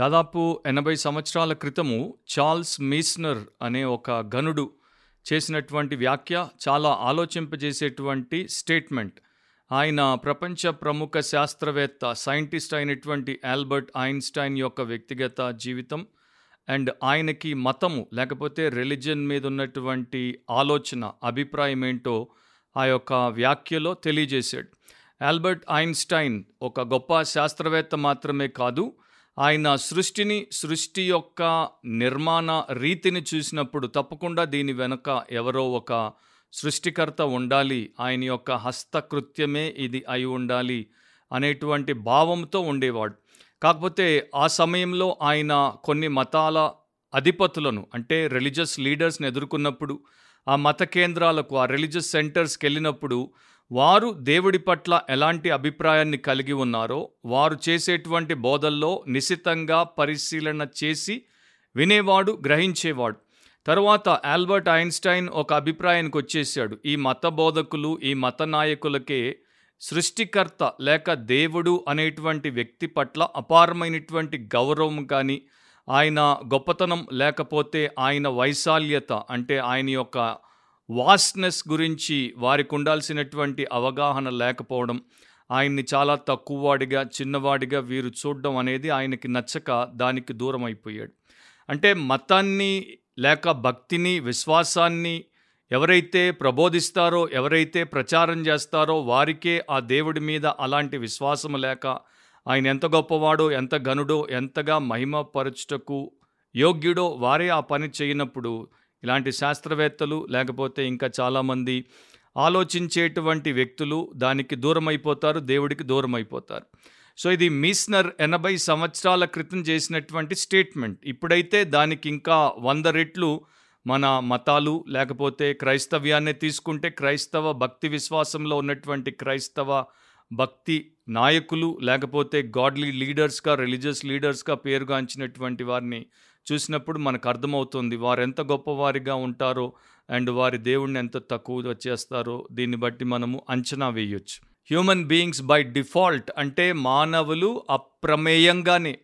దాదాపు 80 సంవత్సరాల క్రితము చార్ల్స్ మీస్నర్ అనే ఒక ఘనుడు చేసినటువంటి వ్యాఖ్య చాలా ఆలోచింపజేసేటువంటి స్టేట్మెంట్. ఆయన ప్రపంచ ప్రముఖ శాస్త్రవేత్త సైంటిస్ట్ అయినటువంటి ఆల్బర్ట్ ఐన్స్టైన్ యొక్క వ్యక్తిగత జీవితం అండ్ ఆయనకి మతము లేకపోతే రిలీజన్ మీద ఉన్నటువంటి ఆలోచన అభిప్రాయం ఏంటో ఆ యొక్క వ్యాఖ్యలో తెలియజేశాడు. ఆల్బర్ట్ ఐన్స్టైన్ ఒక గొప్ప శాస్త్రవేత్త మాత్రమే కాదు, ఆయన సృష్టిని, సృష్టి యొక్క నిర్మాణ రీతిని చూసినప్పుడు తప్పకుండా దీని వెనుక ఎవరో ఒక సృష్టికర్త ఉండాలి, ఆయన యొక్క హస్తకృత్యమే ఇది అయి ఉండాలి అనేటువంటి భావంతో ఉండేవాడు. కాకపోతే ఆ సమయంలో ఆయన కొన్ని మతాల అధిపతులను అంటే రిలీజియస్ లీడర్స్ని ఎదుర్కొన్నప్పుడు, ఆ మత కేంద్రాలకు, ఆ రిలీజియస్ సెంటర్స్కి వెళ్ళినప్పుడు వారు దేవుడి పట్ల ఎలాంటి అభిప్రాయాన్ని కలిగి ఉన్నారో, వారు చేసేటువంటి బోధల్లో నిశితంగా పరిశీలన చేసి వినేవాడు, గ్రహించేవాడు. తర్వాత ఆల్బర్ట్ ఐన్స్టైన్ ఒక అభిప్రాయానికి వచ్చేసాడు, ఈ మత బోధకులు, ఈ మత నాయకులకే సృష్టికర్త లేక దేవుడు అనేటువంటి వ్యక్తి పట్ల అపారమైనటువంటి గౌరవం కానీ, ఆయన గొప్పతనం లేకపోతే ఆయన వైశాల్యత అంటే ఆయన యొక్క వాస్నెస్ గురించి వారికి ఉండాల్సినటువంటి అవగాహన లేకపోవడం, ఆయన్ని చాలా తక్కువవాడిగా, చిన్నవాడిగా వీరు చూడడం అనేది ఆయనకి నచ్చక దానికి దూరం అయిపోయాడు. అంటే మతాన్ని లేక భక్తిని, విశ్వాసాన్ని ఎవరైతే ప్రబోధిస్తారో, ఎవరైతే ప్రచారం చేస్తారో వారికే ఆ దేవుడి మీద అలాంటి విశ్వాసం లేక, ఆయన ఎంత గొప్పవాడో, ఎంత ఘనుడో, ఎంతగా మహిమపరచుటకు యోగ్యుడో వారే ఆ పని చేయనప్పుడు ఇలాంటి శాస్త్రవేత్తలు లేకపోతే ఇంకా చాలామంది ఆలోచించేటువంటి వ్యక్తులు దానికి దూరం అయిపోతారు, దేవుడికి దూరం అయిపోతారు. సో ఇది మీస్నర్ 80 సంవత్సరాల క్రితం చేసినటువంటి స్టేట్మెంట్. ఇప్పుడైతే దానికి ఇంకా 100 రెట్లు మన మతాలు లేకపోతే క్రైస్తవ్యాన్ని తీసుకుంటే, క్రైస్తవ భక్తి విశ్వాసంలో ఉన్నటువంటి క్రైస్తవ భక్తి నాయకులు లేకపోతే గాడ్లీ లీడర్స్గా, రిలీజియస్ లీడర్స్గా పేరుగాంచినటువంటి వారిని చూసినప్పుడు మనకు అర్థమవుతుంది వారు ఎంత గొప్పవారిగా ఉంటారో అండ్ వారి దేవుణ్ణి ఎంత తక్కువ చేస్తారో. దీన్ని బట్టి మనము అంచనా వేయొచ్చు. హ్యూమన్ బీయింగ్స్ బై డిఫాల్ట్ అంటే మానవులు అప్రమేయంగానే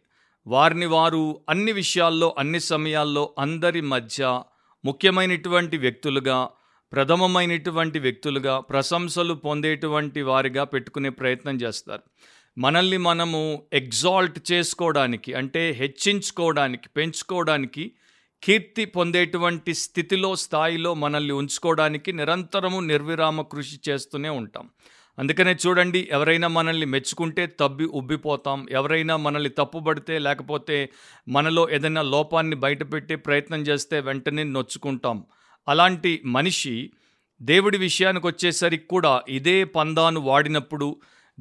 వారిని వారు అన్ని విషయాల్లో, అన్ని సమయాల్లో అందరి మధ్య ముఖ్యమైనటువంటి వ్యక్తులుగా, ప్రథమమైనటువంటి వ్యక్తులుగా, ప్రశంసలు పొందేటువంటి వారిగా పెట్టుకునే ప్రయత్నం చేస్తారు. మనల్ని మనము ఎగ్జాల్ట్ చేసుకోవడానికి అంటే హెచ్చించుకోవడానికి, పెంచుకోవడానికి, కీర్తి పొందేటువంటి స్థితిలో, స్థాయిలో మనల్ని ఉంచుకోవడానికి నిరంతరము నిర్విరామ కృషి చేస్తూనే ఉంటాం. అందుకనే చూడండి, ఎవరైనా మనల్ని మెచ్చుకుంటే తబ్బి ఉబ్బిపోతాం, ఎవరైనా మనల్ని తప్పుబడితే లేకపోతే మనలో ఏదైనా లోపాన్ని బయటపెట్టే ప్రయత్నం చేస్తే వెంటనే నొచ్చుకుంటాం. అలాంటి మనిషి దేవుడి విషయానికి వచ్చేసరికి కూడా ఇదే పందాను వాడినప్పుడు,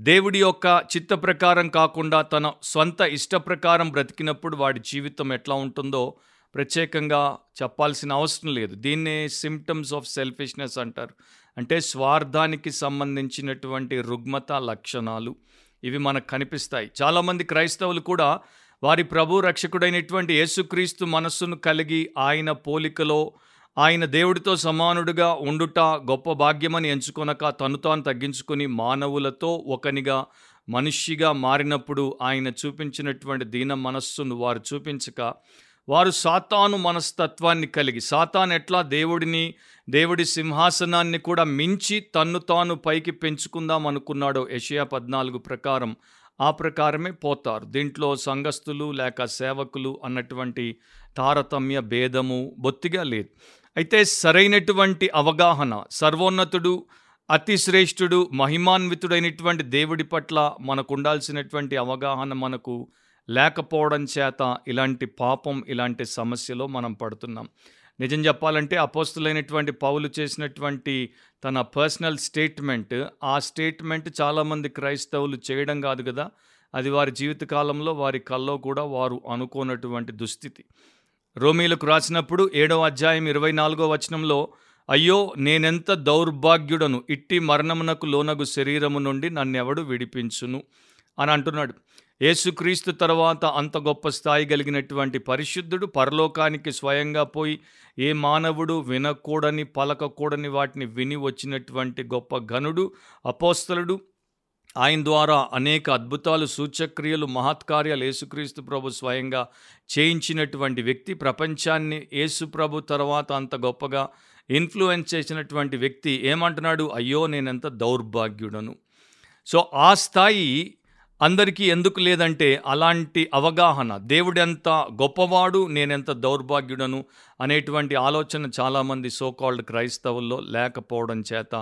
దేవుడి యొక్క చిత్త ప్రకారం కాకుండా తన సొంత ఇష్ట ప్రకారం బ్రతికినప్పుడు వాడి జీవితం ఎట్లా ఉంటుందో ప్రత్యేకంగా చెప్పాల్సిన అవసరం లేదు. దీన్నే సిమ్టమ్స్ ఆఫ్ సెల్ఫిష్నెస్ అంటారు. అంటే స్వార్థానికి సంబంధించినటువంటి రుగ్మత లక్షణాలు ఇవి మనకు కనిపిస్తాయి. చాలామంది క్రైస్తవులు కూడా వారి ప్రభు రక్షకుడైనటువంటి యేసుక్రీస్తు మనస్సును కలిగి ఆయన పోలికలో ఆయన దేవుడితో సమానుడిగా ఉండుట గొప్ప భాగ్యమని ఎంచుకొనక తను తాను తగ్గించుకుని మానవులతో ఒకనిగా, మనిషిగా మారినప్పుడు ఆయన చూపించినటువంటి దీన మనస్సును వారు చూపించక వారు సాతాను మనస్తత్వాన్ని కలిగి, సాతాను ఎట్లా దేవుడిని, దేవుడి సింహాసనాన్ని కూడా మించి తన్ను తాను పైకి పెంచుకుందాం అనుకున్నాడో యెషయా 14 ప్రకారం ఆ ప్రకారమే పోతారు. దీంట్లో సంఘస్థులు లేక సేవకులు అన్నటువంటి తారతమ్య భేదము బొత్తిగా లేదు. అయితే సరైనటువంటి అవగాహన, సర్వోన్నతుడు, అతిశ్రేష్ఠుడు, మహిమాన్వితుడైనటువంటి దేవుడి పట్ల మనకు ఉండాల్సినటువంటి అవగాహన మనకు లేకపోవడం చేత ఇలాంటి పాపం, ఇలాంటి సమస్యలో మనం పడుతున్నాం. నిజం చెప్పాలంటే అపోస్తులైనటువంటి పౌలు చేసినటువంటి తన పర్సనల్ స్టేట్మెంట్, ఆ స్టేట్మెంట్ చాలామంది క్రైస్తవులు చేయడం కాదు కదా, అది వారి జీవితకాలంలో వారి కల్లో కూడా వారు అనుకోనటువంటి దుస్థితి. రోమీలకు రాసినప్పుడు 7వ అధ్యాయం 24వ వచనంలో, అయ్యో నేనెంత దౌర్భాగ్యుడను, ఇట్టి మరణమునకు లోనగు శరీరము నుండి నన్నెవడు విడిపించును అని అంటున్నాడు. యేసుక్రీస్తు తర్వాత అంత గొప్ప స్థాయి కలిగినటువంటి పరిశుద్ధుడు పరలోకానికి స్వయంగా పోయి ఏ మానవుడు వినకూడని, పలకకూడని వాటిని విని వచ్చినటువంటి గొప్ప ఘనుడు, అపోస్తలుడు, ఆయన ద్వారా అనేక అద్భుతాలు, సూచక్రియలు, మహత్కార్యాలు యేసుక్రీస్తు ప్రభు స్వయంగా చేయించినటువంటి వ్యక్తి, ప్రపంచాన్ని యేసు ప్రభు తర్వాత అంత గొప్పగా ఇన్ఫ్లుయెన్స్ చేసినటువంటి వ్యక్తి ఏమంటున్నాడు? అయ్యో నేనెంత దౌర్భాగ్యుడను. సో ఆ స్థాయి అందరికీ ఎందుకు లేదంటే అలాంటి అవగాహన, దేవుడెంత గొప్పవాడు, నేనెంత దౌర్భాగ్యుడను అనేటువంటి ఆలోచన చాలామంది సోకాల్డ్ క్రైస్తవుల్లో లేకపోవడం చేత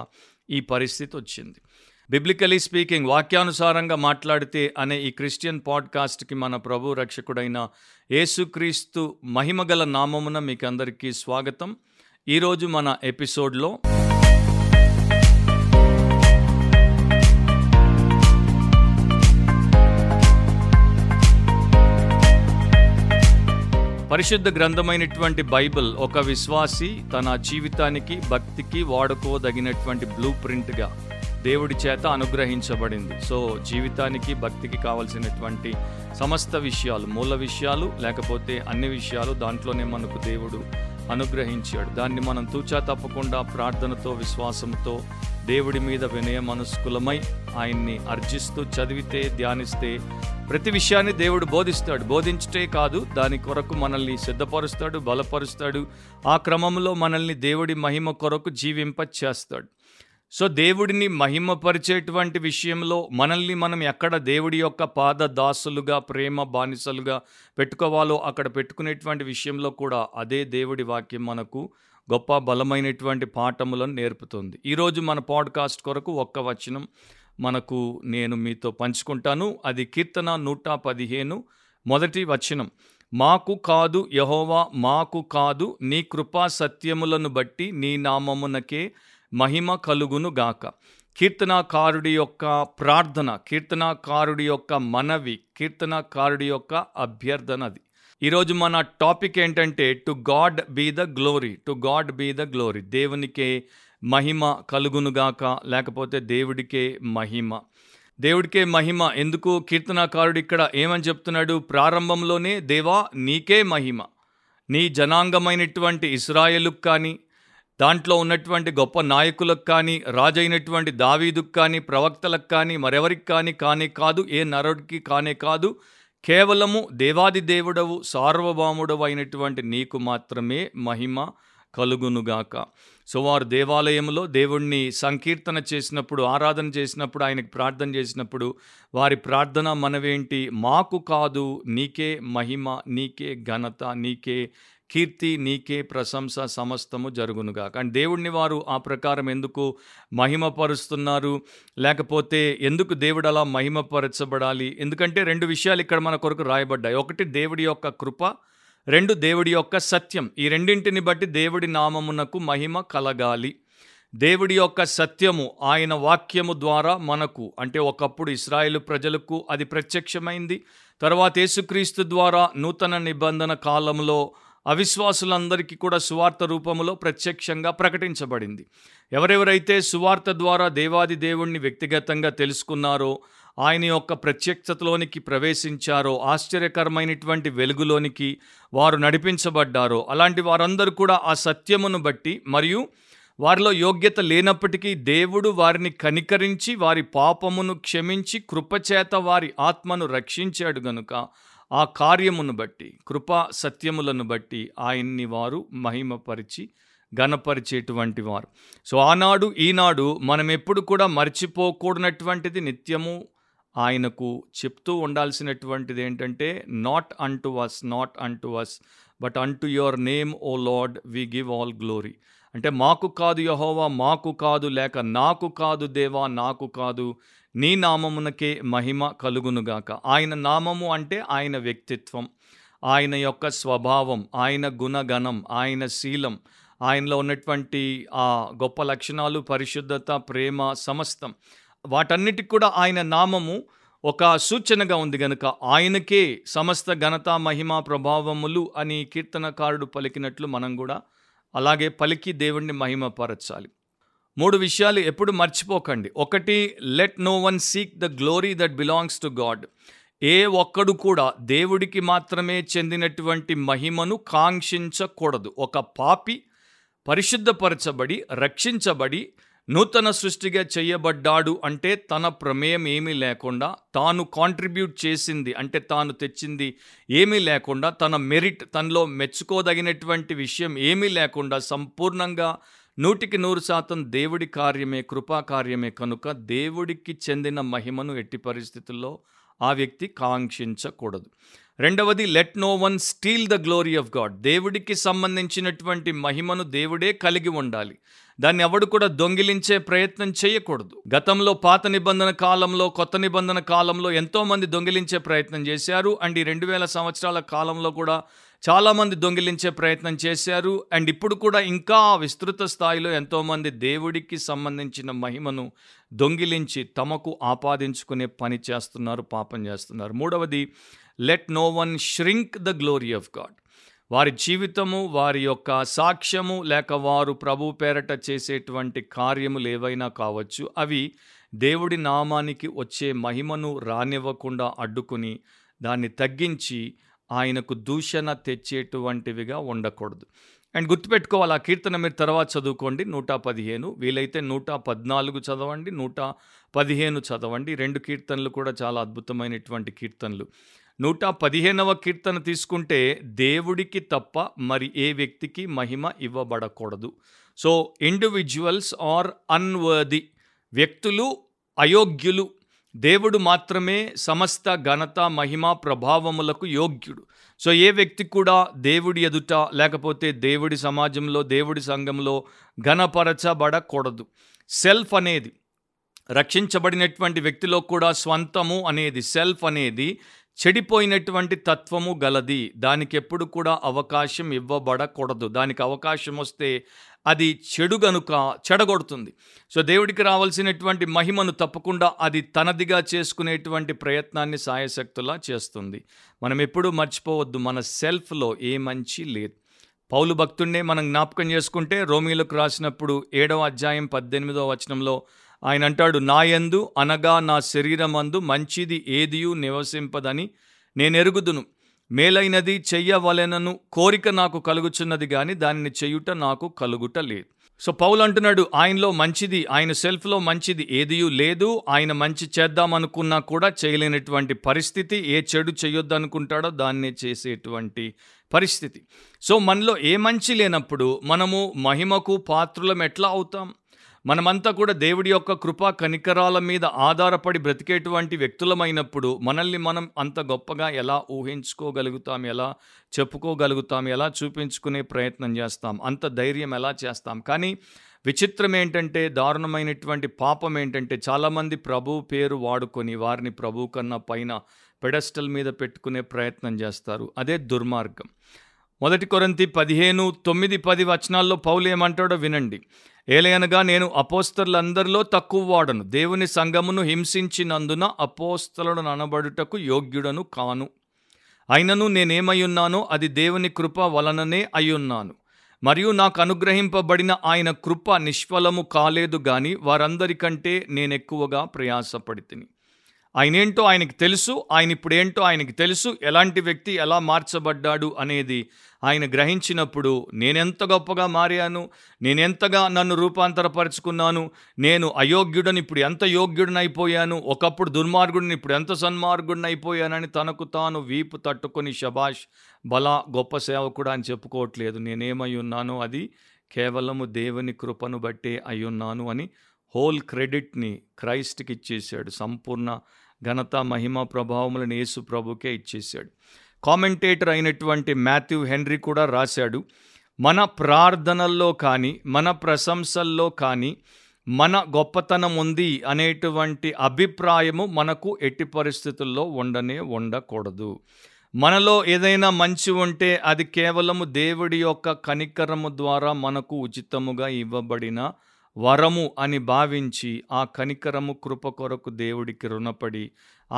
ఈ పరిస్థితి వచ్చింది. బిబ్లికలీ స్పీకింగ్, వాక్యానుసారంగా మాట్లాడితే అనే ఈ క్రిస్టియన్ పాడ్కాస్ట్కి మన ప్రభు రక్షకుడైన యేసుక్రీస్తు మహిమగల నామమున మీకు అందరికీ స్వాగతం. ఈరోజు మన ఎపిసోడ్లో పరిశుద్ధ గ్రంథమైనటువంటి బైబిల్ ఒక విశ్వాసి తన జీవితానికి, భక్తికి వాడుకోదగినటువంటి బ్లూ ప్రింట్గా దేవుడి చేత అనుగ్రహించబడింది. సో జీవితానికి, భక్తికి కావలసినటువంటి సమస్త విషయాలు, మూల విషయాలు లేకపోతే అన్ని విషయాలు దాంట్లోనే మనకు దేవుడు అనుగ్రహించాడు. దాన్ని మనం తూచా తప్పకుండా ప్రార్థనతో, విశ్వాసంతో, దేవుడి మీద వినయ మనస్కులమై ఆయన్ని అర్జిస్తూ చదివితే, ధ్యానిస్తే ప్రతి విషయాన్ని దేవుడు బోధిస్తాడు. బోధించటే కాదు, దాని కొరకు మనల్ని సిద్ధపరుస్తాడు, బలపరుస్తాడు. ఆ క్రమంలో మనల్ని దేవుడి మహిమ కొరకు జీవింపచేస్తాడు. సో దేవుడిని మహిమపరిచేటువంటి విషయంలో మనల్ని మనం ఎక్కడ దేవుడి యొక్క పాద దాసులుగా, ప్రేమ బానిసలుగా పెట్టుకోవాలో అక్కడ పెట్టుకునేటువంటి విషయంలో కూడా అదే దేవుడి వాక్యం మనకు గొప్ప బలమైనటువంటి పాఠములను నేర్పుతుంది. ఈరోజు మన పాడ్కాస్ట్ కొరకు ఒక్క వచనం మనకు నేను మీతో పంచుకుంటాను. అది కీర్తన 115 మొదటి వచనం. మాకు కాదు యెహోవా, మాకు కాదు, నీ కృపా సత్యములను బట్టి నీ నామమునకే మహిమ కలుగును గాక. కీర్తనాకారుడి యొక్క ప్రార్థన, కీర్తనాకారుడి యొక్క మనవి, కీర్తనాకారుడి యొక్క అభ్యర్థన అది. ఈరోజు మన టాపిక్ ఏంటంటే to God be the glory, to God be the glory. దేవునికే మహిమ కలుగును గాక, లేకపోతే దేవుడికే మహిమ, దేవుడికే మహిమ. ఎందుకు కీర్తనాకారుడు ఇక్కడ ఏమని చెప్తున్నాడు? ప్రారంభంలోనే దేవా నీకే మహిమ, నీ జనాంగమైనటువంటి ఇశ్రాయేలుకు కానీ, దాంట్లో ఉన్నటువంటి గొప్ప నాయకులకు కానీ, రాజైనటువంటి దావీదుకు కానీ, ప్రవక్తలకు కానీ, మరెవరికి కానీ కానే కాదు, ఏ నరుడికి కానే కాదు, కేవలము దేవాది దేవుడవు, సార్వభౌముడవు అయినటువంటి నీకు మాత్రమే మహిమ కలుగునుగాక. సో వారు దేవాలయంలో దేవుణ్ణి సంకీర్తన చేసినప్పుడు, ఆరాధన చేసినప్పుడు, ఆయనకు ప్రార్థన చేసినప్పుడు వారి ప్రార్థన మనవేంటి? మాకు కాదు, నీకే మహిమ, నీకే ఘనత, నీకే కీర్తి, నీకే ప్రశంస సమస్తము జరుగునుగా. కానీ దేవుడిని వారు ఆ ప్రకారం ఎందుకు మహిమపరుస్తున్నారు? లేకపోతే ఎందుకు దేవుడు అలా మహిమపరచబడాలి? ఎందుకంటే రెండు విషయాలు ఇక్కడ మన కొరకు రాయబడ్డాయి. ఒకటి దేవుడి యొక్క కృప, రెండు దేవుడి యొక్క సత్యం. ఈ రెండింటిని బట్టి దేవుడి నామమునకు మహిమ కలగాలి. దేవుడి యొక్క సత్యము ఆయన వాక్యము ద్వారా మనకు, అంటే ఒకప్పుడు ఇశ్రాయేలు ప్రజలకు అది ప్రత్యక్షమైంది. తర్వాత యేసుక్రీస్తు ద్వారా నూతన నిబంధన కాలంలో అవిశ్వాసులందరికీ కూడా సువార్త రూపంలో ప్రత్యక్షంగా ప్రకటించబడింది. ఎవరెవరైతే సువార్త ద్వారా దేవాది దేవుణ్ణి వ్యక్తిగతంగా తెలుసుకున్నారో, ఆయన యొక్క ప్రత్యక్షతలోనికి ప్రవేశించారో, ఆశ్చర్యకరమైనటువంటి వెలుగులోనికి వారు నడిపించబడ్డారో, అలాంటి వారందరూ కూడా ఆ సత్యమును బట్టి, మరియు వారిలో యోగ్యత లేనప్పటికీ దేవుడు వారిని కనికరించి వారి పాపమును క్షమించి కృపచేత వారి ఆత్మను రక్షించాడు గనుక ఆ కార్యమును బట్టి, కృపా సత్యములను బట్టి ఆయన్ని వారు మహిమపరిచి ఘనపరిచేటువంటి వారు. సో ఆనాడు ఈనాడు మనం ఎప్పుడు కూడా మర్చిపోకూడనటువంటిది, నిత్యము ఆయనకు చెప్తూ ఉండాల్సినటువంటిది ఏంటంటే not unto us, not unto us, but unto your name O Lord we give all glory. అంటే మాకు కాదు యెహోవా, మాకు కాదు, లేక నాకు కాదు దేవా, నాకు కాదు, నీ నామమునకే మహిమ కలుగునుగాక. ఆయన నామము అంటే ఆయన వ్యక్తిత్వం, ఆయన యొక్క స్వభావం, ఆయన గుణగణం, ఆయన శీలం, ఆయనలో ఉన్నటువంటి ఆ గొప్ప లక్షణాలు, పరిశుద్ధత, ప్రేమ, సమస్తం వాటన్నిటికి కూడా ఆయన నామము ఒక సూచనగా ఉంది గనుక ఆయనకే సమస్త ఘనత, మహిమ, ప్రభావములు అని కీర్తనకారుడు పలికినట్లు మనం కూడా అలాగే పలికి దేవుణ్ణి మహిమపరచాలి. మూడు విషయాలు ఎప్పుడు మర్చిపోకండి. ఒకటి, let no one seek the glory that belongs to God. ఏ ఒక్కడు కూడా దేవుడికి మాత్రమే చెందినటువంటి మహిమను కాంక్షించకూడదు. ఒక పాపి పరిశుద్ధపరచబడి, రక్షించబడి, నూతన సృష్టిగా చేయబడ్డాడు అంటే తన ప్రమేయం ఏమీ లేకుండా, తాను కాంట్రిబ్యూట్ చేసింది అంటే తాను తెచ్చింది ఏమీ లేకుండా, తన మెరిట్, తనలో మెచ్చుకోదగినటువంటి విషయం ఏమీ లేకుండా సంపూర్ణంగా 100% దేవుడి కార్యమే, కృపా కార్యమే. కనుక దేవుడికి చెందిన మహిమను ఎట్టి పరిస్థితుల్లో ఆ వ్యక్తి కాంక్షించకూడదు. రెండవది, let no one steal the glory of God. దేవుడికి సంబంధించినటువంటి మహిమను దేవుడే కలిగి ఉండాలి, దాన్ని ఎవడు కూడా దొంగిలించే ప్రయత్నం చేయకూడదు. గతంలో పాత నిబంధన కాలంలో, కొత్త నిబంధన కాలంలో ఎంతోమంది దొంగిలించే ప్రయత్నం చేశారు. అండ్ ఈ 2000 సంవత్సరాల కాలంలో కూడా చాలామంది దొంగిలించే ప్రయత్నం చేశారు. అండ్ ఇప్పుడు కూడా ఇంకా విస్తృత స్థాయిలో ఎంతోమంది దేవుడికి సంబంధించిన మహిమను దొంగిలించి తమకు ఆపాదించుకునే పని చేస్తున్నారు, పాపం చేస్తున్నారు. మూడవది, let no one shrink the glory of God. వారి జీవితము, వారి యొక్క సాక్ష్యము, లేక వారు ప్రభు పేరట చేసేటువంటి కార్యములు ఏవైనా కావచ్చు, అవి దేవుడి నామానికి వచ్చే మహిమను రానివ్వకుండా అడ్డుకుని దాన్ని తగ్గించి ఆయనకు దూషణ తెచ్చేటువంటివిగా ఉండకూడదు. అండ్ గుర్తుపెట్టుకోవాలి, ఆ కీర్తన మీరు తర్వాత చదువుకోండి, 115, వీలైతే 114 చదవండి, 115 చదవండి. 2 కీర్తనలు కూడా చాలా అద్భుతమైనటువంటి కీర్తనలు. 115వ కీర్తన తీసుకుంటే దేవుడికి తప్ప మరి ఏ వ్యక్తికి మహిమ ఇవ్వబడకూడదు. సో ఇండివిజువల్స్ ఆర్ అన్వర్ది, వ్యక్తులు అయోగ్యులు, దేవుడు మాత్రమే సమస్త ఘనత, మహిమ, ప్రభావములకు యోగ్యుడు. సో ఏ వ్యక్తి కూడా దేవుడి ఎదుట, లేకపోతే దేవుడి సమాజంలో, దేవుడి సంఘంలో ఘనపరచబడకూడదు. సెల్ఫ్ అనేది, రక్షించబడినటువంటి వ్యక్తిలో కూడా స్వంతము అనేది, సెల్ఫ్ అనేది చెడిపోయినటువంటి తత్వము గలది. దానికి ఎప్పుడు కూడా అవకాశం ఇవ్వబడకూడదు. దానికి అవకాశం వస్తే అది చెడు గనుక చెడగొడుతుంది. సో దేవుడికి రావాల్సినటువంటి మహిమను తప్పకుండా అది తనదిగా చేసుకునేటువంటి ప్రయత్నాన్ని సాయశక్తులా చేస్తుంది. మనం ఎప్పుడూ మర్చిపోవద్దు, మన సెల్ఫ్లో ఏ మంచి లేదు. పౌలు భక్తుడినే మనం జ్ఞాపకం చేసుకుంటే రోమీలకు రాసినప్పుడు 7:18 ఆయన అంటాడు, నాయందు అనగా నా శరీరమందు మంచిది ఏదియూ నివసింపదని నేనెరుగుదును, మేలైనది చెయ్యవలెనను కోరిక నాకు కలుగుచున్నది కానీ దానిని చేయుట నాకు కలుగుట లేదు. సో పౌలు అంటున్నాడు, ఆయనలో మంచిది, ఆయన సెల్ఫ్లో మంచిది ఏదియూ లేదు. ఆయన మంచి చేద్దామనుకున్నా కూడా చేయలేనటువంటి పరిస్థితి, ఏ చెడు చేయొద్దనుకుంటాడో దాన్నే చేసేటువంటి పరిస్థితి. సో మనలో ఏ మంచి లేనప్పుడు మనము మహిమకు పాత్రులం ఎట్లా అవుతాం? మనమంతా కూడా దేవుడి యొక్క కృపా కనికరాల మీద ఆధారపడి బ్రతికేటువంటి వ్యక్తులమైనప్పుడు మనల్ని మనం అంత గొప్పగా ఎలా ఊహించుకోగలుగుతాం, ఎలా చెప్పుకోగలుగుతాం, ఎలా చూపించుకునే ప్రయత్నం చేస్తాం, అంత ధైర్యం ఎలా చేస్తాం? కానీ విచిత్రం ఏంటంటే, దారుణమైనటువంటి పాపం ఏంటంటే, చాలామంది ప్రభు పేరు వాడుకొని వారిని ప్రభు కన్నా పైన పెడస్టల్ మీద పెట్టుకునే ప్రయత్నం చేస్తారు. అదే దుర్మార్గం. 1 కొరింథీ 15:9-10 పౌలు ఏమంటాడో వినండి, ఏలయనగా నేను అపోస్తలందరిలో తక్కువ వాడను, దేవుని సంఘమును హింసించినందున అపోస్తలను అనబడుటకు యోగ్యుడను కాను. అయినను నేనేమై ఉన్నానో అది దేవుని కృప వలననే అయ్యున్నాను, మరియు నాకు అనుగ్రహింపబడిన ఆయన కృప నిష్ఫలము కాలేదు గాని వారందరికంటే నేనెక్కువగా ప్రయాసపడితిని. ఆయనేంటో ఆయనకి తెలుసు, ఆయన ఇప్పుడేంటో ఆయనకి తెలుసు, ఎలాంటి వ్యక్తి ఎలా మార్చబడ్డాడు అనేది ఆయన గ్రహించినప్పుడు, నేనెంత గొప్పగా మారాను, నేనెంతగా నన్ను రూపాంతరపరుచుకున్నాను, నేను అయోగ్యుడని ఇప్పుడు ఎంత యోగ్యుడిని అయిపోయాను, ఒకప్పుడు దుర్మార్గుడిని ఇప్పుడు ఎంత సన్మార్గుడిని అయిపోయానని తనకు తాను వీపు తట్టుకొని షబాష్ బలా గొప్ప సేవకుడు అని చెప్పుకోవట్లేదు. నేనేమై ఉన్నానో అది కేవలము దేవుని కృపను బట్టే అయ్యున్నాను అని హోల్ క్రెడిట్ని క్రైస్ట్కి ఇచ్చేశాడు. సంపూర్ణ ఘనత, మహిమ, ప్రభావములను యేసు ప్రభుకే ఇచ్చేశాడు. కామెంటేటర్ అయినటువంటి మాథ్యూ హెన్రీ కూడా రాశాడు, మన ప్రార్థనల్లో కానీ, మన ప్రశంసల్లో కానీ మన గొప్పతనం ఉంది అనేటువంటి అభిప్రాయము మనకు ఎట్టి పరిస్థితుల్లో ఉండనే ఉండకూడదు. మనలో ఏదైనా మంచి ఉంటే అది కేవలము దేవుడి యొక్క కనికరము ద్వారా మనకు ఉచితముగా ఇవ్వబడిన వరము అని భావించి, ఆ కనికరము, కృప కొరకు దేవుడికి రుణపడి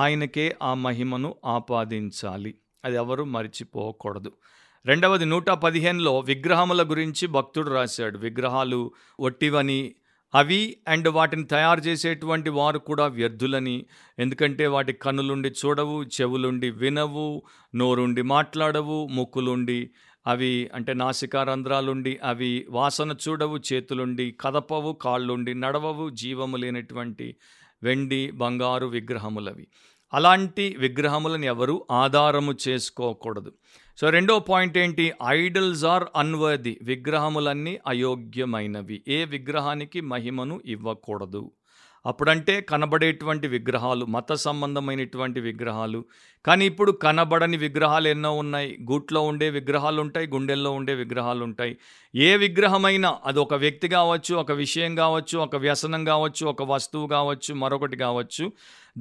ఆయనకే ఆ మహిమను ఆపాదించాలి. అది ఎవరు మరిచిపోకూడదు. రెండవది, 115లో విగ్రహముల గురించి భక్తుడు రాశాడు, విగ్రహాలు ఒట్టివని, అవి అండ్ వాటిని తయారు చేసేటువంటి వారు కూడా వ్యర్థులని, ఎందుకంటే వాటి కన్నులుండి చూడవు, చెవులుండి వినవు, నోరుండి మాట్లాడవు, ముక్కులుండి అవి అంటే నాసికారంధ్రాలుండి అవి వాసన చూడవు, చేతులుండి కదపవు, కాళ్ళుండి నడవవు, జీవము లేనటువంటి వెండి బంగారు విగ్రహములవి. అలాంటి విగ్రహములను ఎవరు ఆధారము చేసుకోకూడదు. సో రెండో పాయింట్ ఏంటి? ఐడల్స్ ఆర్ అన్వర్ది, విగ్రహములన్నీ అయోగ్యమైనవి, ఏ విగ్రహానికి మహిమను ఇవ్వకూడదు. అప్పుడంటే కనబడేటువంటి విగ్రహాలు, మత సంబంధమైనటువంటి విగ్రహాలు. కానీ ఇప్పుడు కనబడని విగ్రహాలు ఎన్నో ఉన్నాయి. గూట్లో ఉండే విగ్రహాలు ఉంటాయి, గుండెల్లో ఉండే విగ్రహాలు ఉంటాయి. ఏ విగ్రహమైనా, అది ఒక వ్యక్తి కావచ్చు, ఒక విషయం కావచ్చు, ఒక వ్యసనం కావచ్చు, ఒక వస్తువు కావచ్చు, మరొకటి కావచ్చు,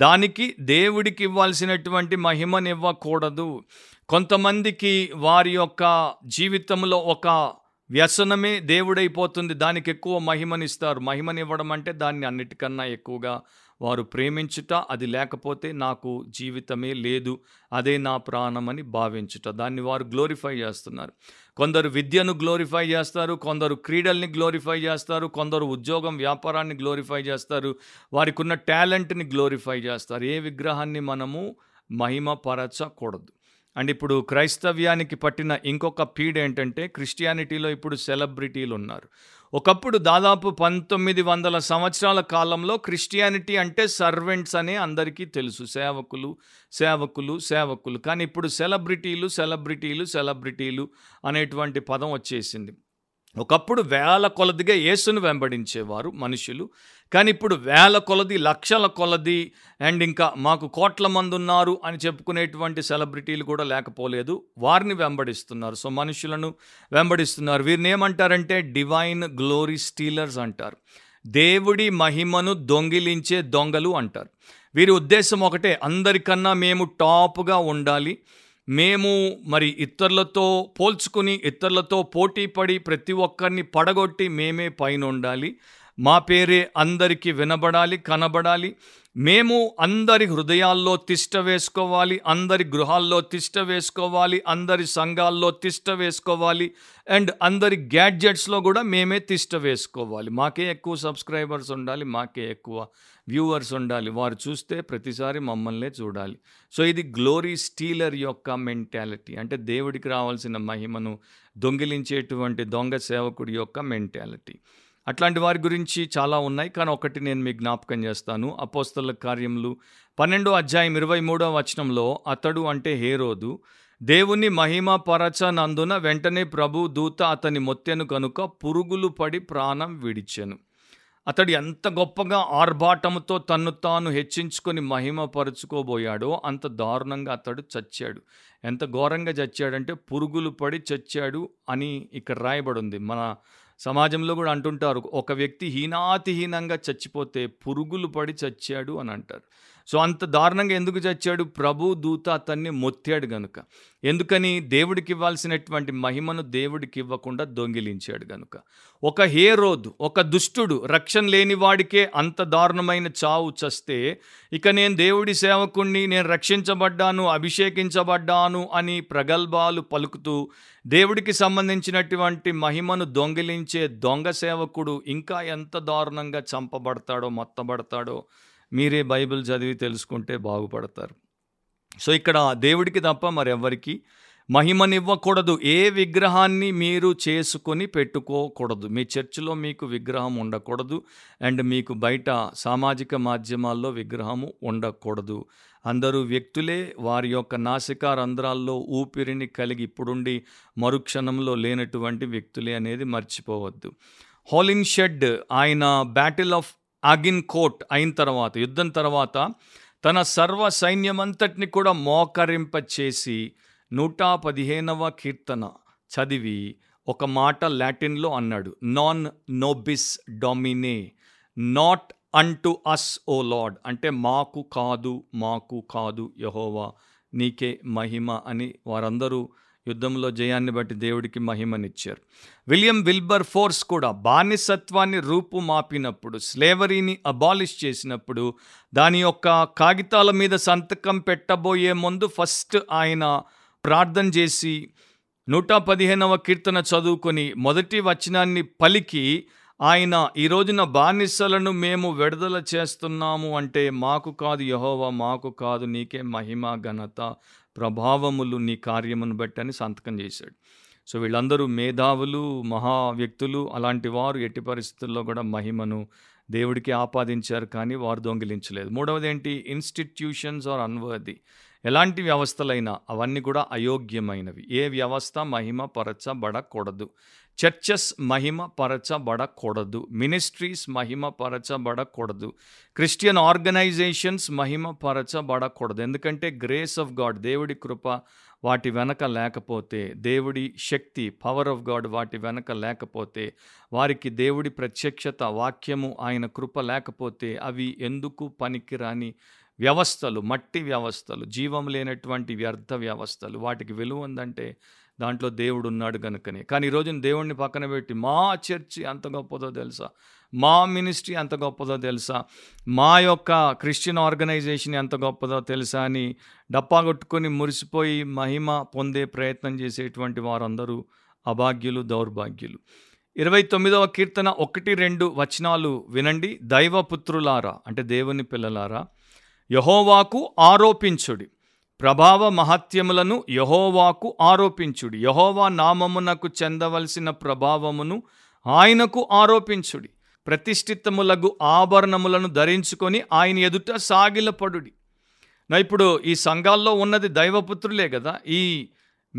దానికి దేవుడికి ఇవ్వాల్సినటువంటి మహిమను ఇవ్వకూడదు. కొంతమందికి వారి యొక్క జీవితంలో ఒక వ్యసనమే దేవుడైపోతుంది, దానికి ఎక్కువ మహిమనిస్తారు. మహిమనివ్వడం అంటే దాన్ని అన్నిటికన్నా ఎక్కువగా వారు ప్రేమించుట, అది లేకపోతే నాకు జీవితమే లేదు, అదే నా ప్రాణమని భావించుట, దాన్ని వారు గ్లోరిఫై చేస్తున్నారు. కొందరు విద్యను గ్లోరిఫై చేస్తారు, కొందరు క్రీడల్ని గ్లోరిఫై చేస్తారు, కొందరు ఉద్యోగం వ్యాపారాన్ని గ్లోరిఫై చేస్తారు, వారికి ఉన్న టాలెంట్ని గ్లోరిఫై చేస్తారు. ఏ విగ్రహాన్ని మనము మహిమపరచకూడదు. అండ్ ఇప్పుడు క్రైస్తవ్యానికి పట్టిన ఇంకొక పీడ ఏంటంటే, క్రిస్టియానిటీలో ఇప్పుడు సెలబ్రిటీలు ఉన్నారు. ఒకప్పుడు దాదాపు 1900 సంవత్సరాల కాలంలో క్రిస్టియానిటీ అంటే సర్వెంట్స్ అనే అందరికీ తెలుసు, సేవకులు సేవకులు సేవకులు. కానీ ఇప్పుడు సెలబ్రిటీలు సెలబ్రిటీలు సెలబ్రిటీలు అనేటువంటి పదం వచ్చేసింది. ఒకప్పుడు వేల కొలదిగా యేసును వెంబడించేవారు మనుషులు, కానీ ఇప్పుడు వేల కొలది, లక్షల కొలది, అండ్ ఇంకా మాకు కోట్ల మంది ఉన్నారు అని చెప్పుకునేటువంటి సెలబ్రిటీలు కూడా లేకపోలేదు, వారిని వెంబడిస్తున్నారు. సో మనుషులను వెంబడిస్తున్నారు. వీరిని ఏమంటారంటే డివైన్ గ్లోరీ స్టీలర్స్ అంటారు, దేవుడి మహిమను దొంగిలించే దొంగలు అంటారు. వీరి ఉద్దేశం ఒకటే, అందరికన్నా మేము టాప్గా ఉండాలి, మేము మరి ఇతరులతో పోల్చుకుని, ఇతరులతో పోటీ పడి, ప్రతి ఒక్కరిని పడగొట్టి మేమే పైన ఉండాలి, మా పేరే అందరికీ వినబడాలి, కనబడాలి, మేము అందరి హృదయాల్లో తిష్ట వేసుకోవాలి, అందరి గృహాల్లో తిష్ట వేసుకోవాలి, అందరి సంఘాల్లో తిష్ట వేసుకోవాలి, అండ్ అందరి గ్యాడ్జెట్స్లో కూడా మేమే తిష్ట వేసుకోవాలి, మాకే ఎక్కువ సబ్స్క్రైబర్స్ ఉండాలి, మాకే ఎక్కువ వ్యూవర్స్ ఉండాలి, వారు చూస్తే ప్రతిసారి మమ్మల్నే చూడాలి. సో ఇది గ్లోరీ స్టీలర్ యొక్క మెంటాలిటీ, అంటే దేవుడికి రావాల్సిన మహిమను దొంగిలించేటువంటి దొంగ సేవకుడి యొక్క మెంటాలిటీ. అట్లాంటి వారి గురించి చాలా ఉన్నాయి, కానీ ఒకటి నేను మీకు జ్ఞాపకం చేస్తాను. అపోస్తల కార్యములు 12:23 అతడు అంటే హేరోదు దేవుని మహిమ పరచనందున వెంటనే ప్రభు దూత అతని మొత్తెను కనుక పురుగులు పడి ప్రాణం విడిచెను. అతడు ఎంత గొప్పగా ఆర్భాటముతో తన్ను తాను హెచ్చించుకొని మహిమ పరుచుకోబోయాడో అంత దారుణంగా అతడు చచ్చాడు. ఎంత ఘోరంగా చచ్చాడంటే పురుగులు పడి చచ్చాడు అని ఇక్కడ రాయబడింది. మన సమాజంలో కూడా అంటుంటారు, ఒక వ్యక్తి హీనాతిహీనంగా చచ్చిపోతే పురుగులు పడి చచ్చాడు అని అంటారు. సో అంత దారుణంగా ఎందుకు చచ్చాడు? ప్రభు దూత అతన్ని మొత్తాడు గనుక. ఎందుకని? దేవుడికి ఇవ్వాల్సినటువంటి మహిమను దేవుడికి ఇవ్వకుండా దొంగిలించాడు గనుక. ఒక హేరోదు, ఒక దుష్టుడు, రక్షణ లేని వాడికే అంత దారుణమైన చావు చస్తే, ఇక నేను దేవుడి సేవకుణ్ణి, నేను రక్షించబడ్డాను, అభిషేకించబడ్డాను అని ప్రగల్భాలు పలుకుతూ దేవుడికి సంబంధించినటువంటి మహిమను దొంగిలించే దొంగ సేవకుడు ఇంకా ఎంత దారుణంగా చంపబడతాడో, మొత్తబడతాడో మీరే బైబిల్ చదివి తెలుసుకుంటే బాగుపడతారు. సో ఇక్కడ దేవుడికి తప్ప మరెవరికి మహిమనివ్వకూడదు. ఏ విగ్రహాన్ని మీరు చేసుకొని పెట్టుకోకూడదు. మీ చర్చిలో మీకు విగ్రహం ఉండకూడదు, అండ్ మీకు బయట సామాజిక మాధ్యమాల్లో విగ్రహము ఉండకూడదు. అందరూ వ్యక్తులే, వారి యొక్క నాసికా రంధ్రాల్లో ఊపిరిని కలిగి ఇప్పుడుండి మరుక్షణంలో లేనటువంటి వ్యక్తులే అనేది మర్చిపోవద్దు. హోలిన్ షెడ్ ఆయన బ్యాటిల్ ఆఫ్ అగిన్ కోట్ అయిన తర్వాత, యుద్ధం తర్వాత తన సర్వ సైన్యమంతటిని కూడా మోకరింపచేసి 115వ కీర్తన చదివి ఒక మాట లాటిన్లో అన్నాడు, నాన్ నోబిస్ డామినే, not unto us O Lord, అంటే మాకు కాదు, మాకు కాదు యెహోవా, నీకే మహిమ అని. వారందరూ యుద్ధంలో జయాన్ని బట్టి దేవుడికి మహిమనిచ్చారు. విలియం విల్బర్ ఫోర్స్ కూడా బానిసత్వాన్ని రూపుమాపినప్పుడు, స్లేవరీని అబాలిష్ చేసినప్పుడు, దాని యొక్క కాగితాల మీద సంతకం పెట్టబోయే ముందు ఫస్ట్ ఆయన ప్రార్థన చేసి 115వ కీర్తన చదువుకొని మొదటి వచనాన్ని పలికి ఆయన, ఈ రోజున బానిసలను మేము విడుదల చేస్తున్నాము అంటే మాకు కాదు యెహోవా, మాకు కాదు, నీకే మహిమ, ఘనత, ప్రభావములు, నీ కార్యమును బట్టి అని సంతకం చేశాడు. సో వీళ్ళందరూ మేధావులు, మహా వ్యక్తులు, అలాంటి వారు ఎట్టి పరిస్థితుల్లో కూడా మహిమను దేవుడికి ఆపాదించారు, కానీ వారు దొంగిలించలేదు. మూడవది ఏంటి? Institutions are unworthy. ఎలాంటి వ్యవస్థలైనా అవన్నీ కూడా అయోగ్యమైనవి. ఏ వ్యవస్థ మహిమ పరచబడకూడదు. చర్చెస్ మహిమ పరచబడకూడదు. మినిస్ట్రీస్ మహిమ పరచబడకూడదు. క్రిస్టియన్ ఆర్గనైజేషన్స్ మహిమ పరచబడకూడదు. ఎందుకంటే గ్రేస్ ఆఫ్ గాడ్, దేవుడి కృప వాటి వెనక లేకపోతే, దేవుడి శక్తి, పవర్ ఆఫ్ గాడ్ వాటి వెనక లేకపోతే, వారికి దేవుడి ప్రత్యక్షత, వాక్యము, ఆయన కృప లేకపోతే అవి ఎందుకు పనికిరాని వ్యవస్థలు, మట్టి వ్యవస్థలు, జీవం లేనటువంటి వ్యర్థ వ్యవస్థలు. వాటికి విలువ ఉందంటే దాంట్లో దేవుడు ఉన్నాడు కనుకనే. కానీ ఈరోజున దేవుడిని పక్కన పెట్టి మా చర్చి అంత గొప్పదో తెలుసా, మా మినిస్ట్రీ ఎంత గొప్పదో తెలుసా, మా యొక్క క్రిస్టియన్ ఆర్గనైజేషన్ ఎంత గొప్పదో తెలుసా అని డప్పా కొట్టుకొని మురిసిపోయి మహిమ పొందే ప్రయత్నం చేసేటువంటి వారందరూ అభాగ్యులు, దౌర్భాగ్యులు. 29వ కీర్తన 1-2 వచనాలు వినండి. దైవపుత్రులారా, అంటే దేవుని పిల్లలారా, యెహోవాకు ఆరోపించుడి, ప్రభావ మహత్యములను యెహోవాకు ఆరోపించుడి, యెహోవా నామమునకు చెందవలసిన ప్రభావమును ఆయనకు ఆరోపించుడి, ప్రతిష్ఠితములగు ఆభరణములను ధరించుకొని ఆయన ఎదుట సాగిలపడుడి. నా ఇప్పుడు ఈ సంఘాల్లో ఉన్నది దైవపుత్రులే కదా, ఈ